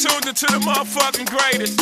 tuned into the motherfucking greatest.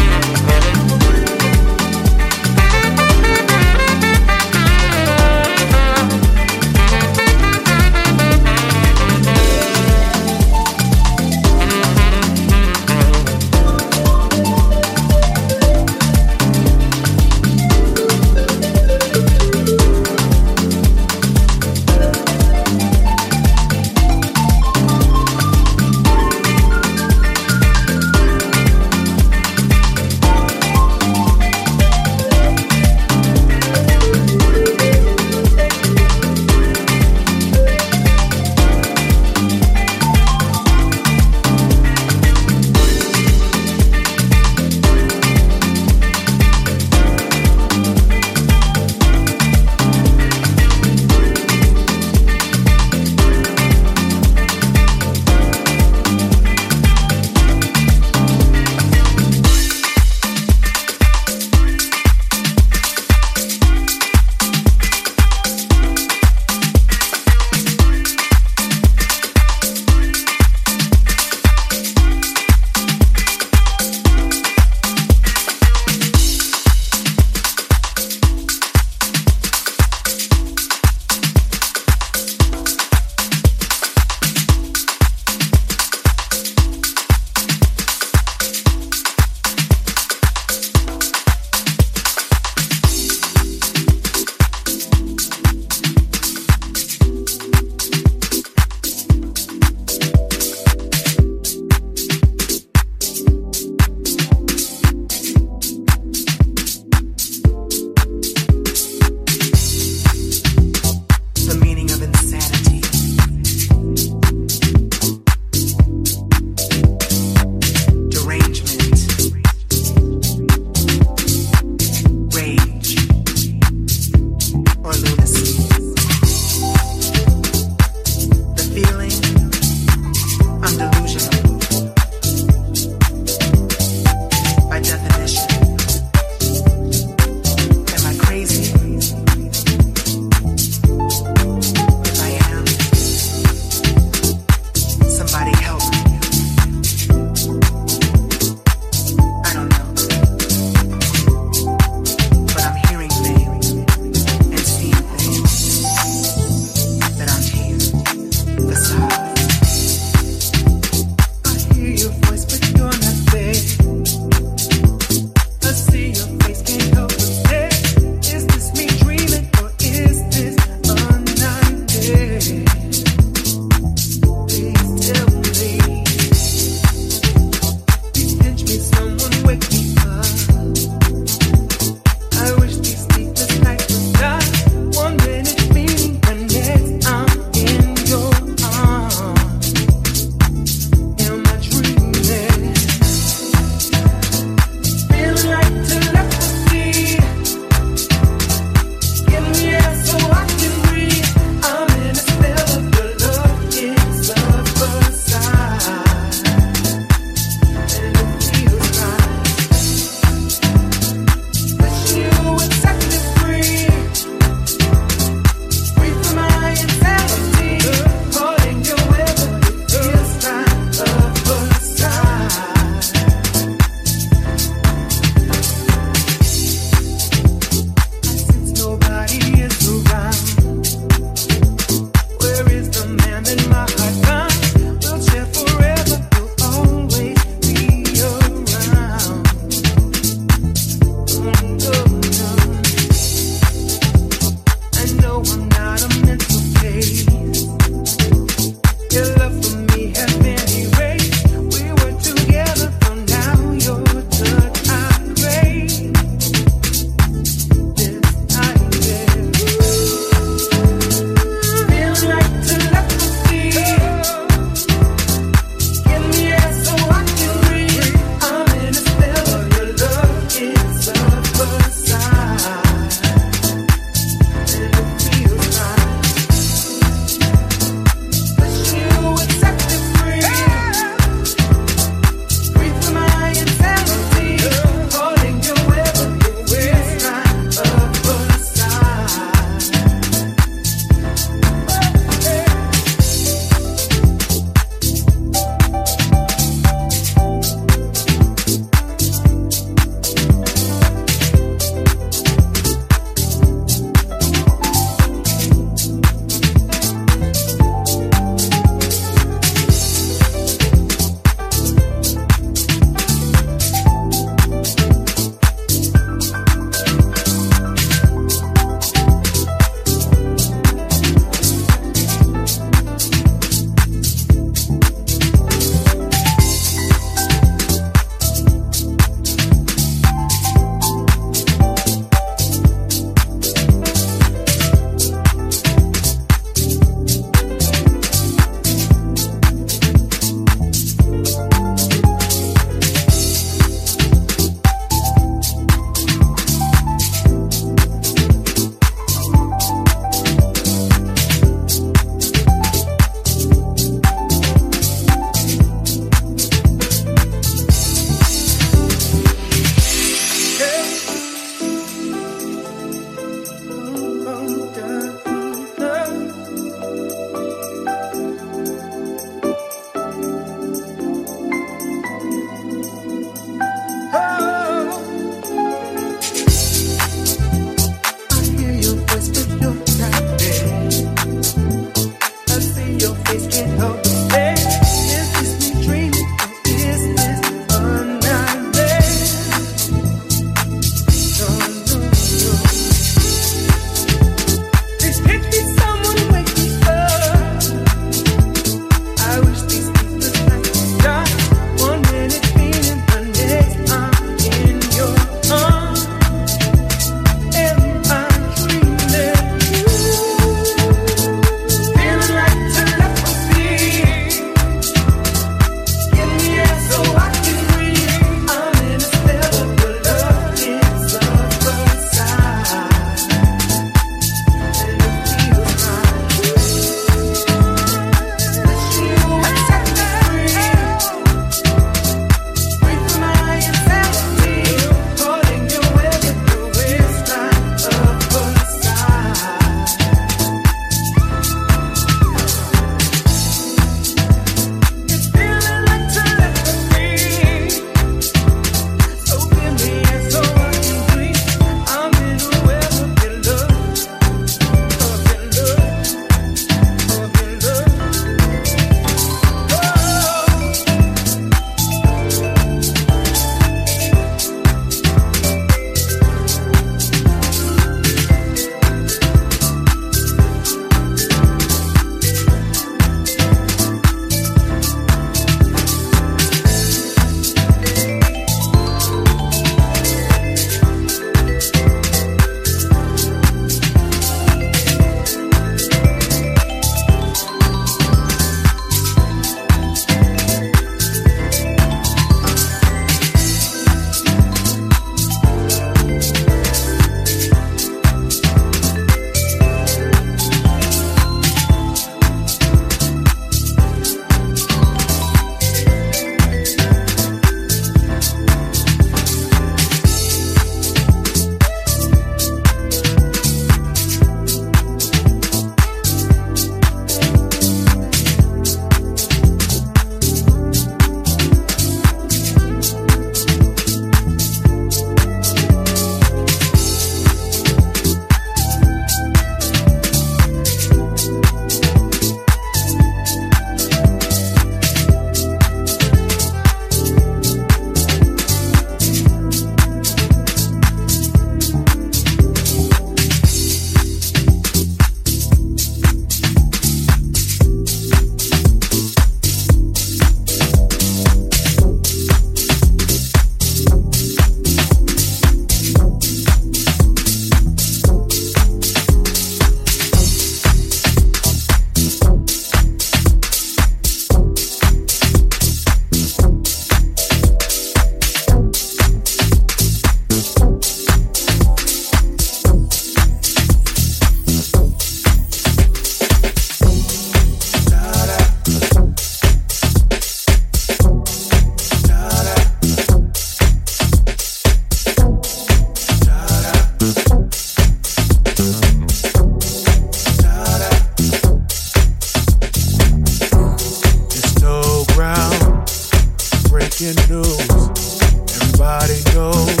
breaking news. Everybody knows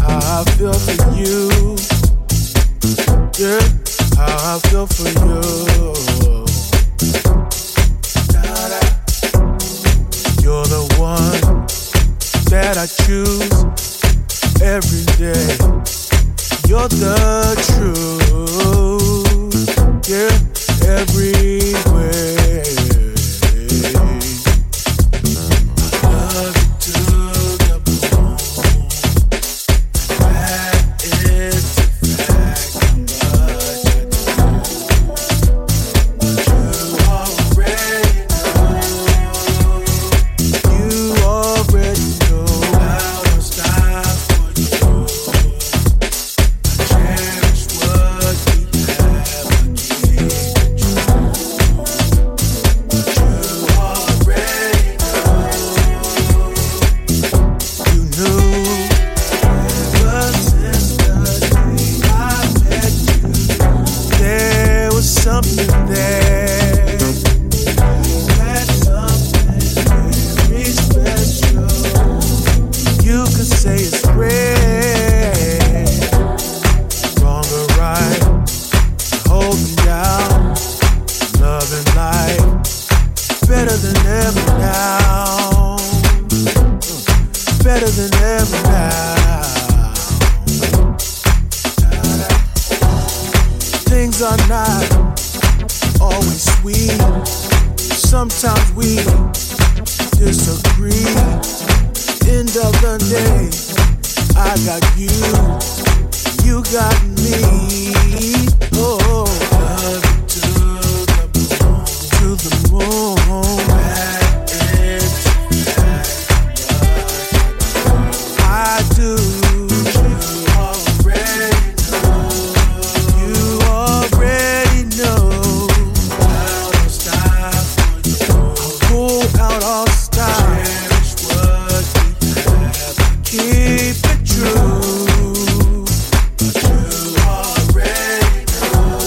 how I feel for you. Yeah, how I feel for you. You're the one that I choose every day. You're the truth, yeah, everywhere. I love you to the bone. That is the fact. I'm but you already know. You already know. I was dying for you. Keep it true, but you already know.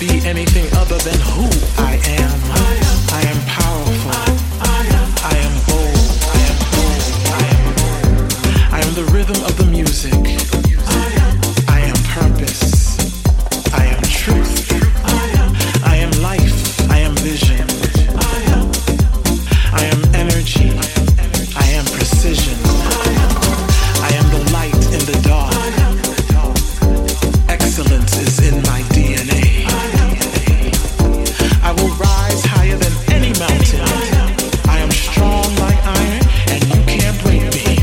be anything other than who I am. I am powerful. I am bold. I am bold. I am bold. I am the rhythm of the music. I am purpose. I am truth. I am life. I am vision. I am energy. I am precision. I am the light in the dark. Excellence is in my DNA. I will rise higher than any mountain. I am strong like iron, and you can't break me.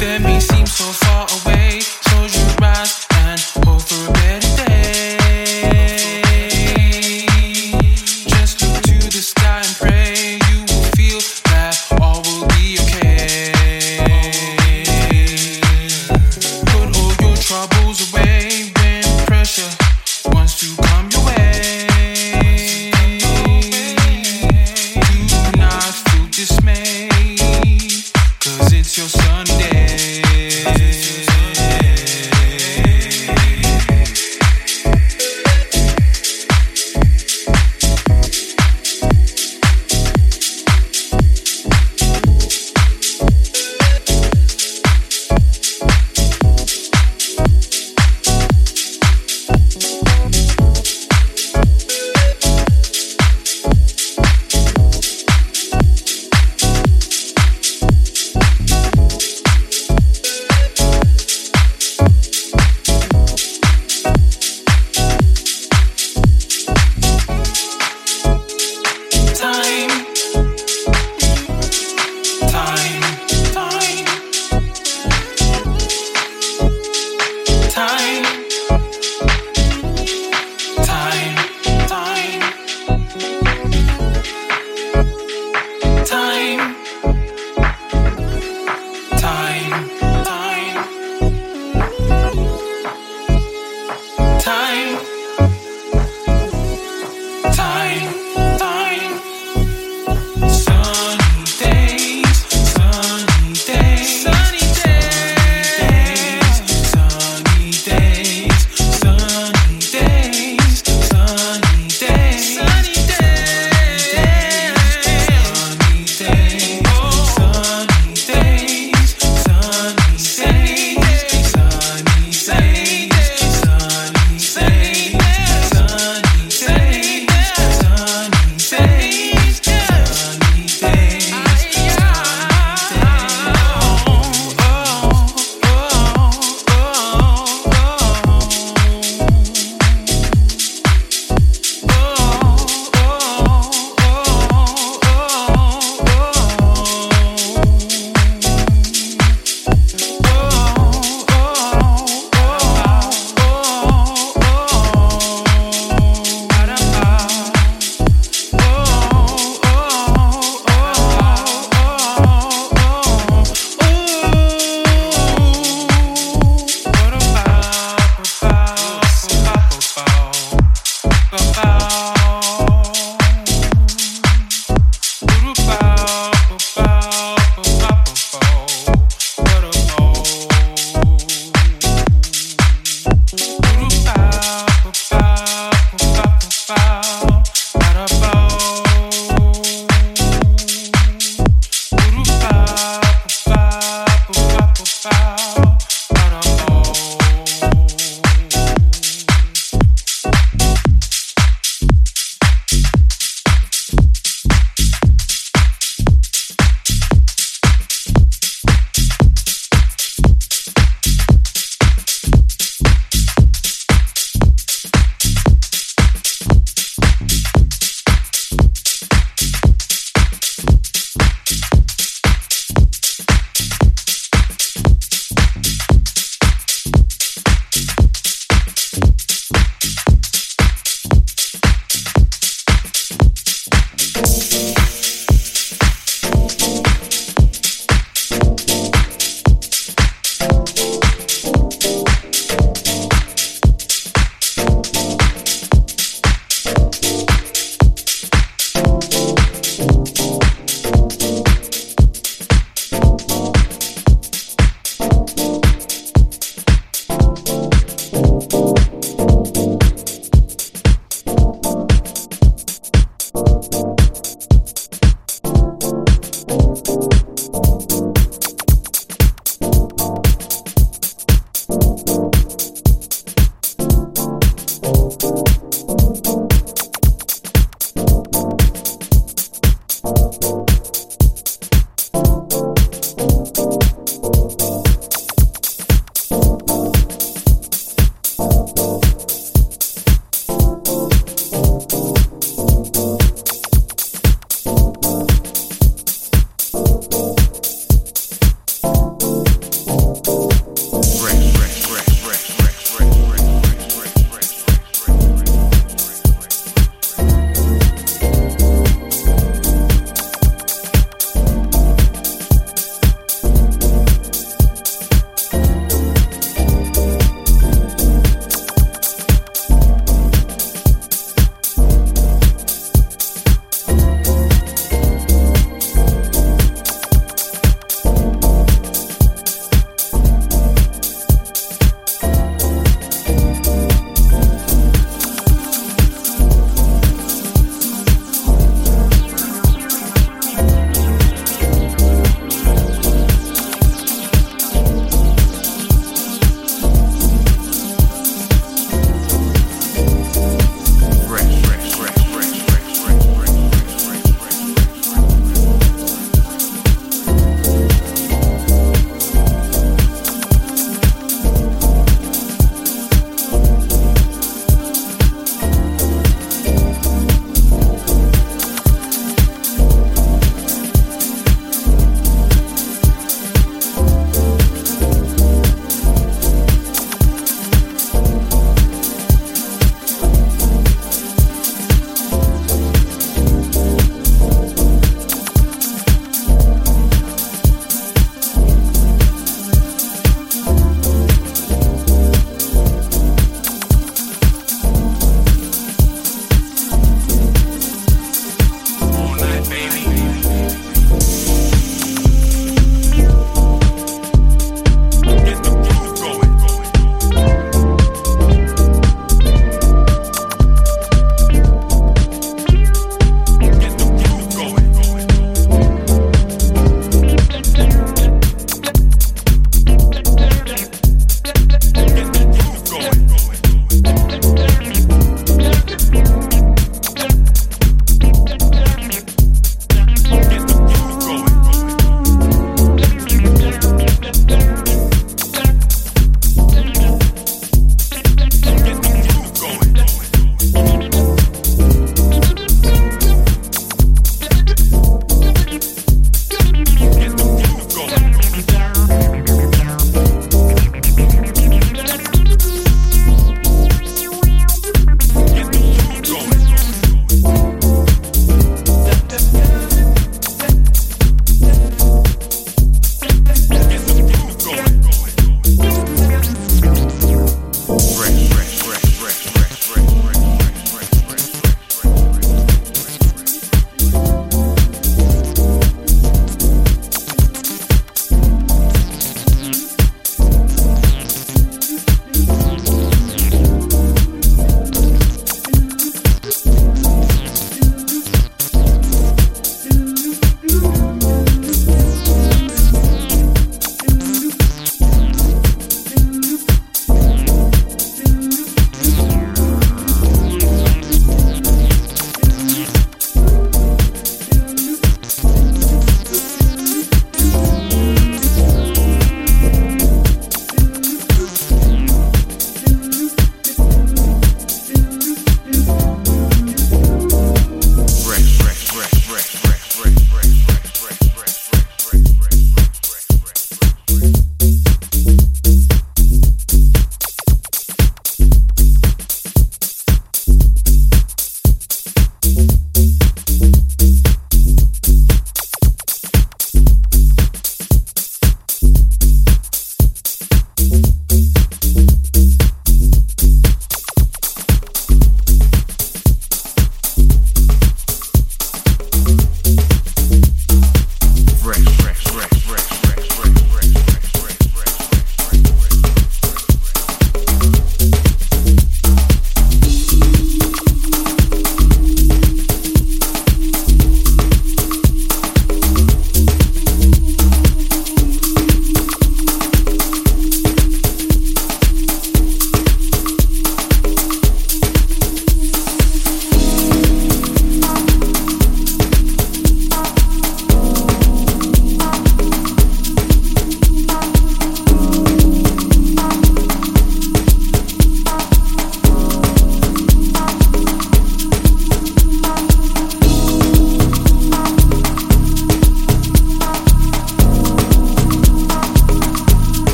then me seems so far away. So you rise and hope for a better day. Just look to the sky and pray. You will feel that all will be okay. Put all your troubles away when pressure wants to come your way. Do not feel dismayed, 'cause it's your Sunday.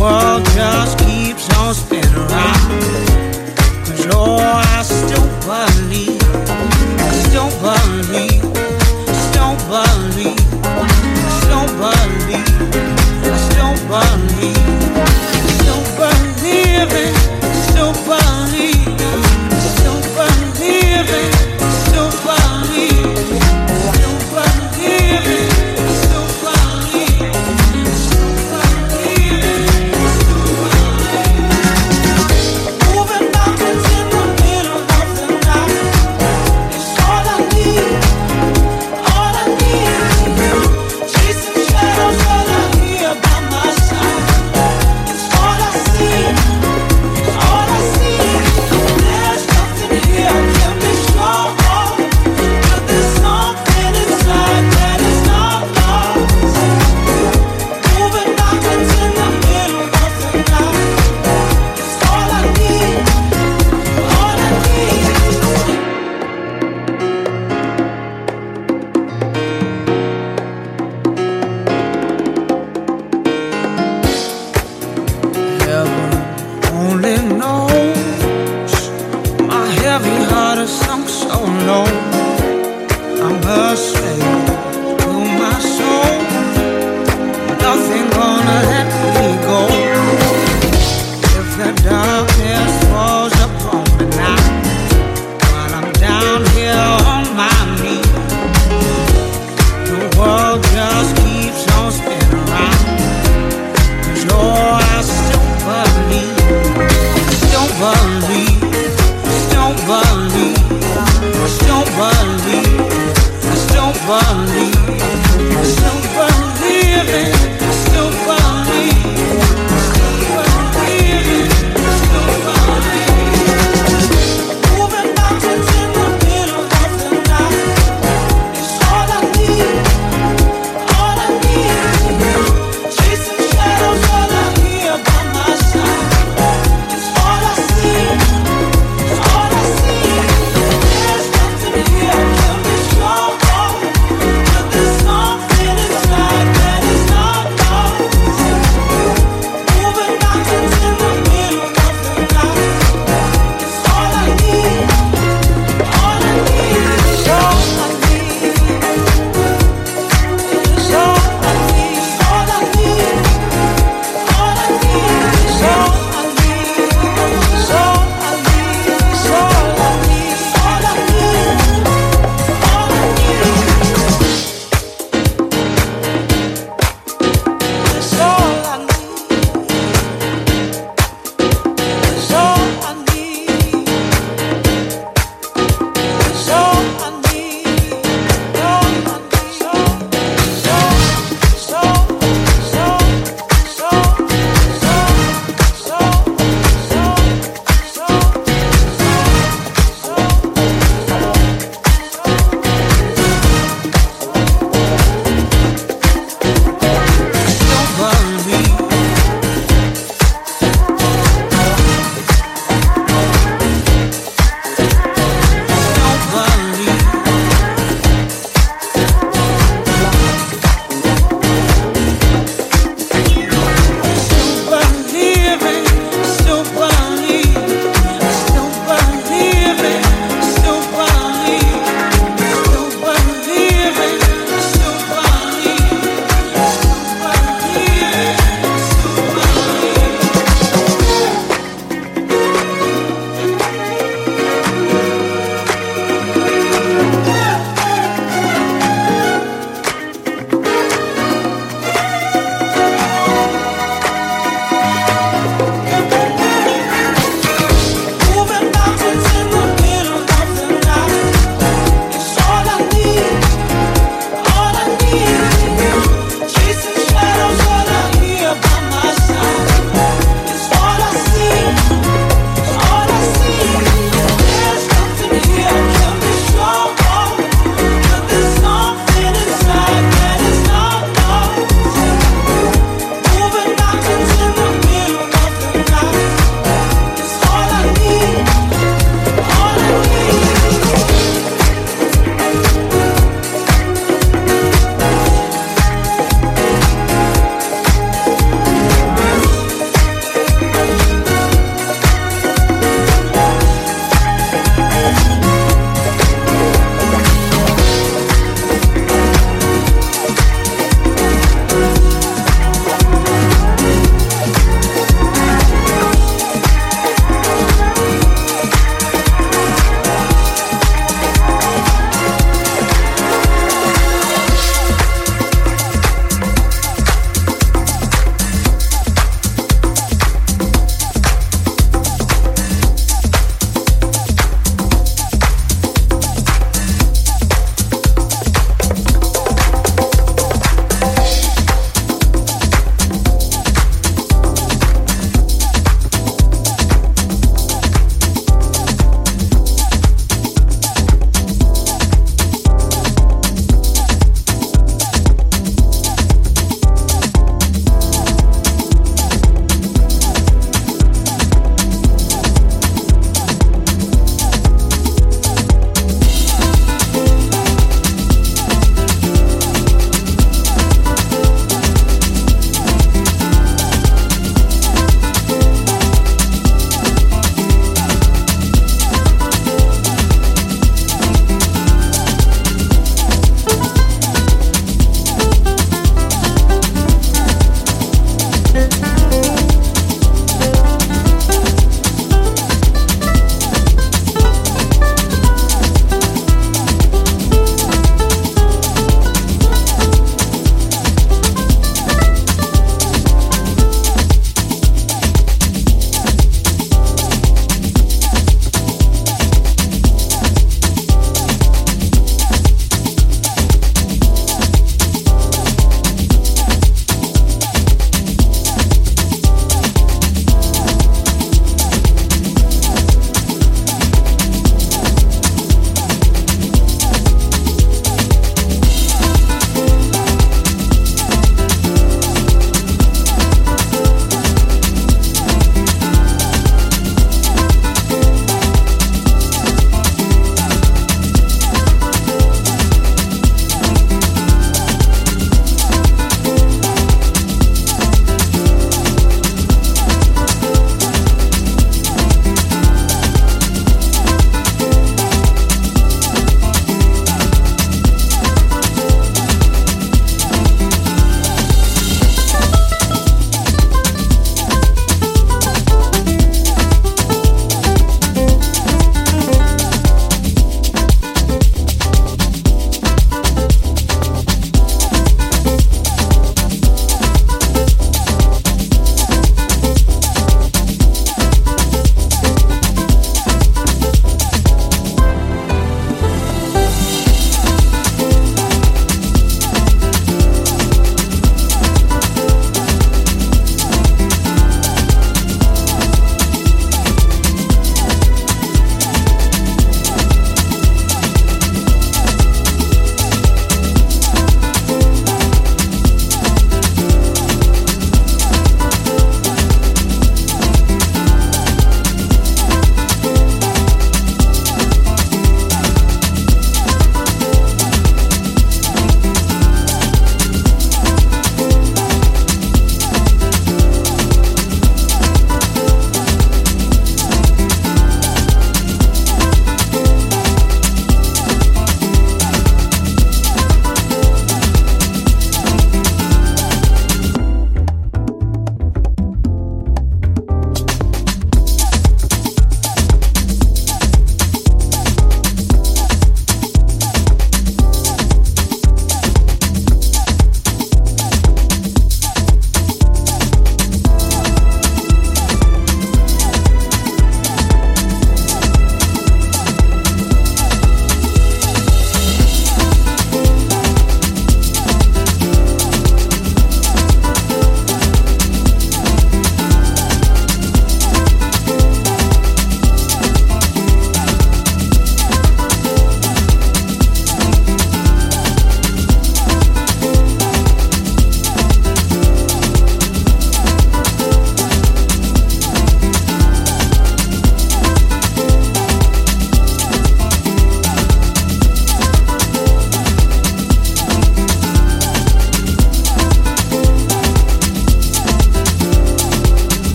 world just keeps on spinning around. Cause Lord, I still believe, I still believe, I still believe, I still believe, I still believe, I still believe, I still believe, I still believe, I still believe, I still believe.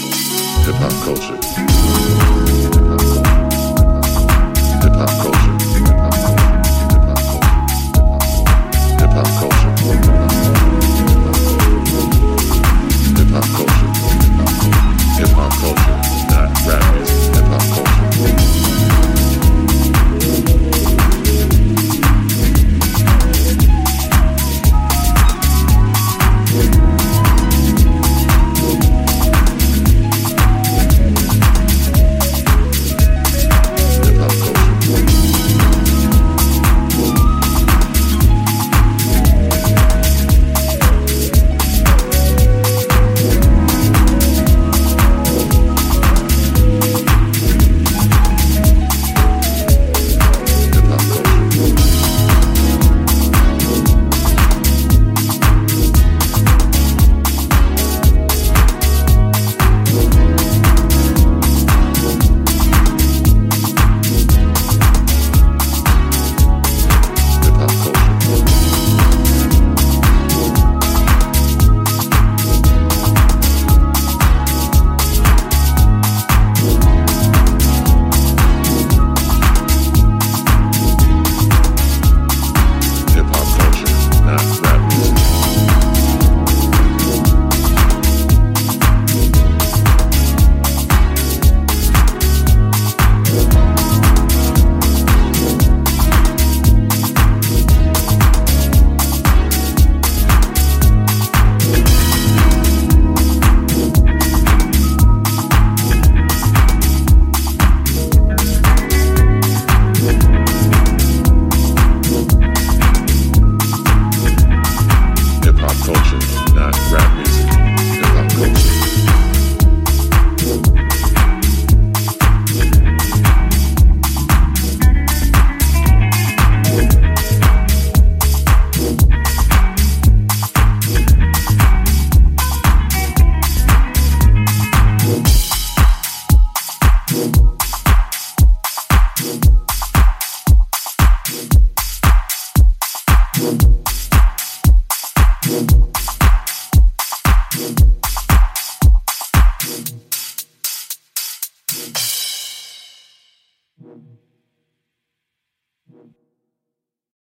Hip-hop culture.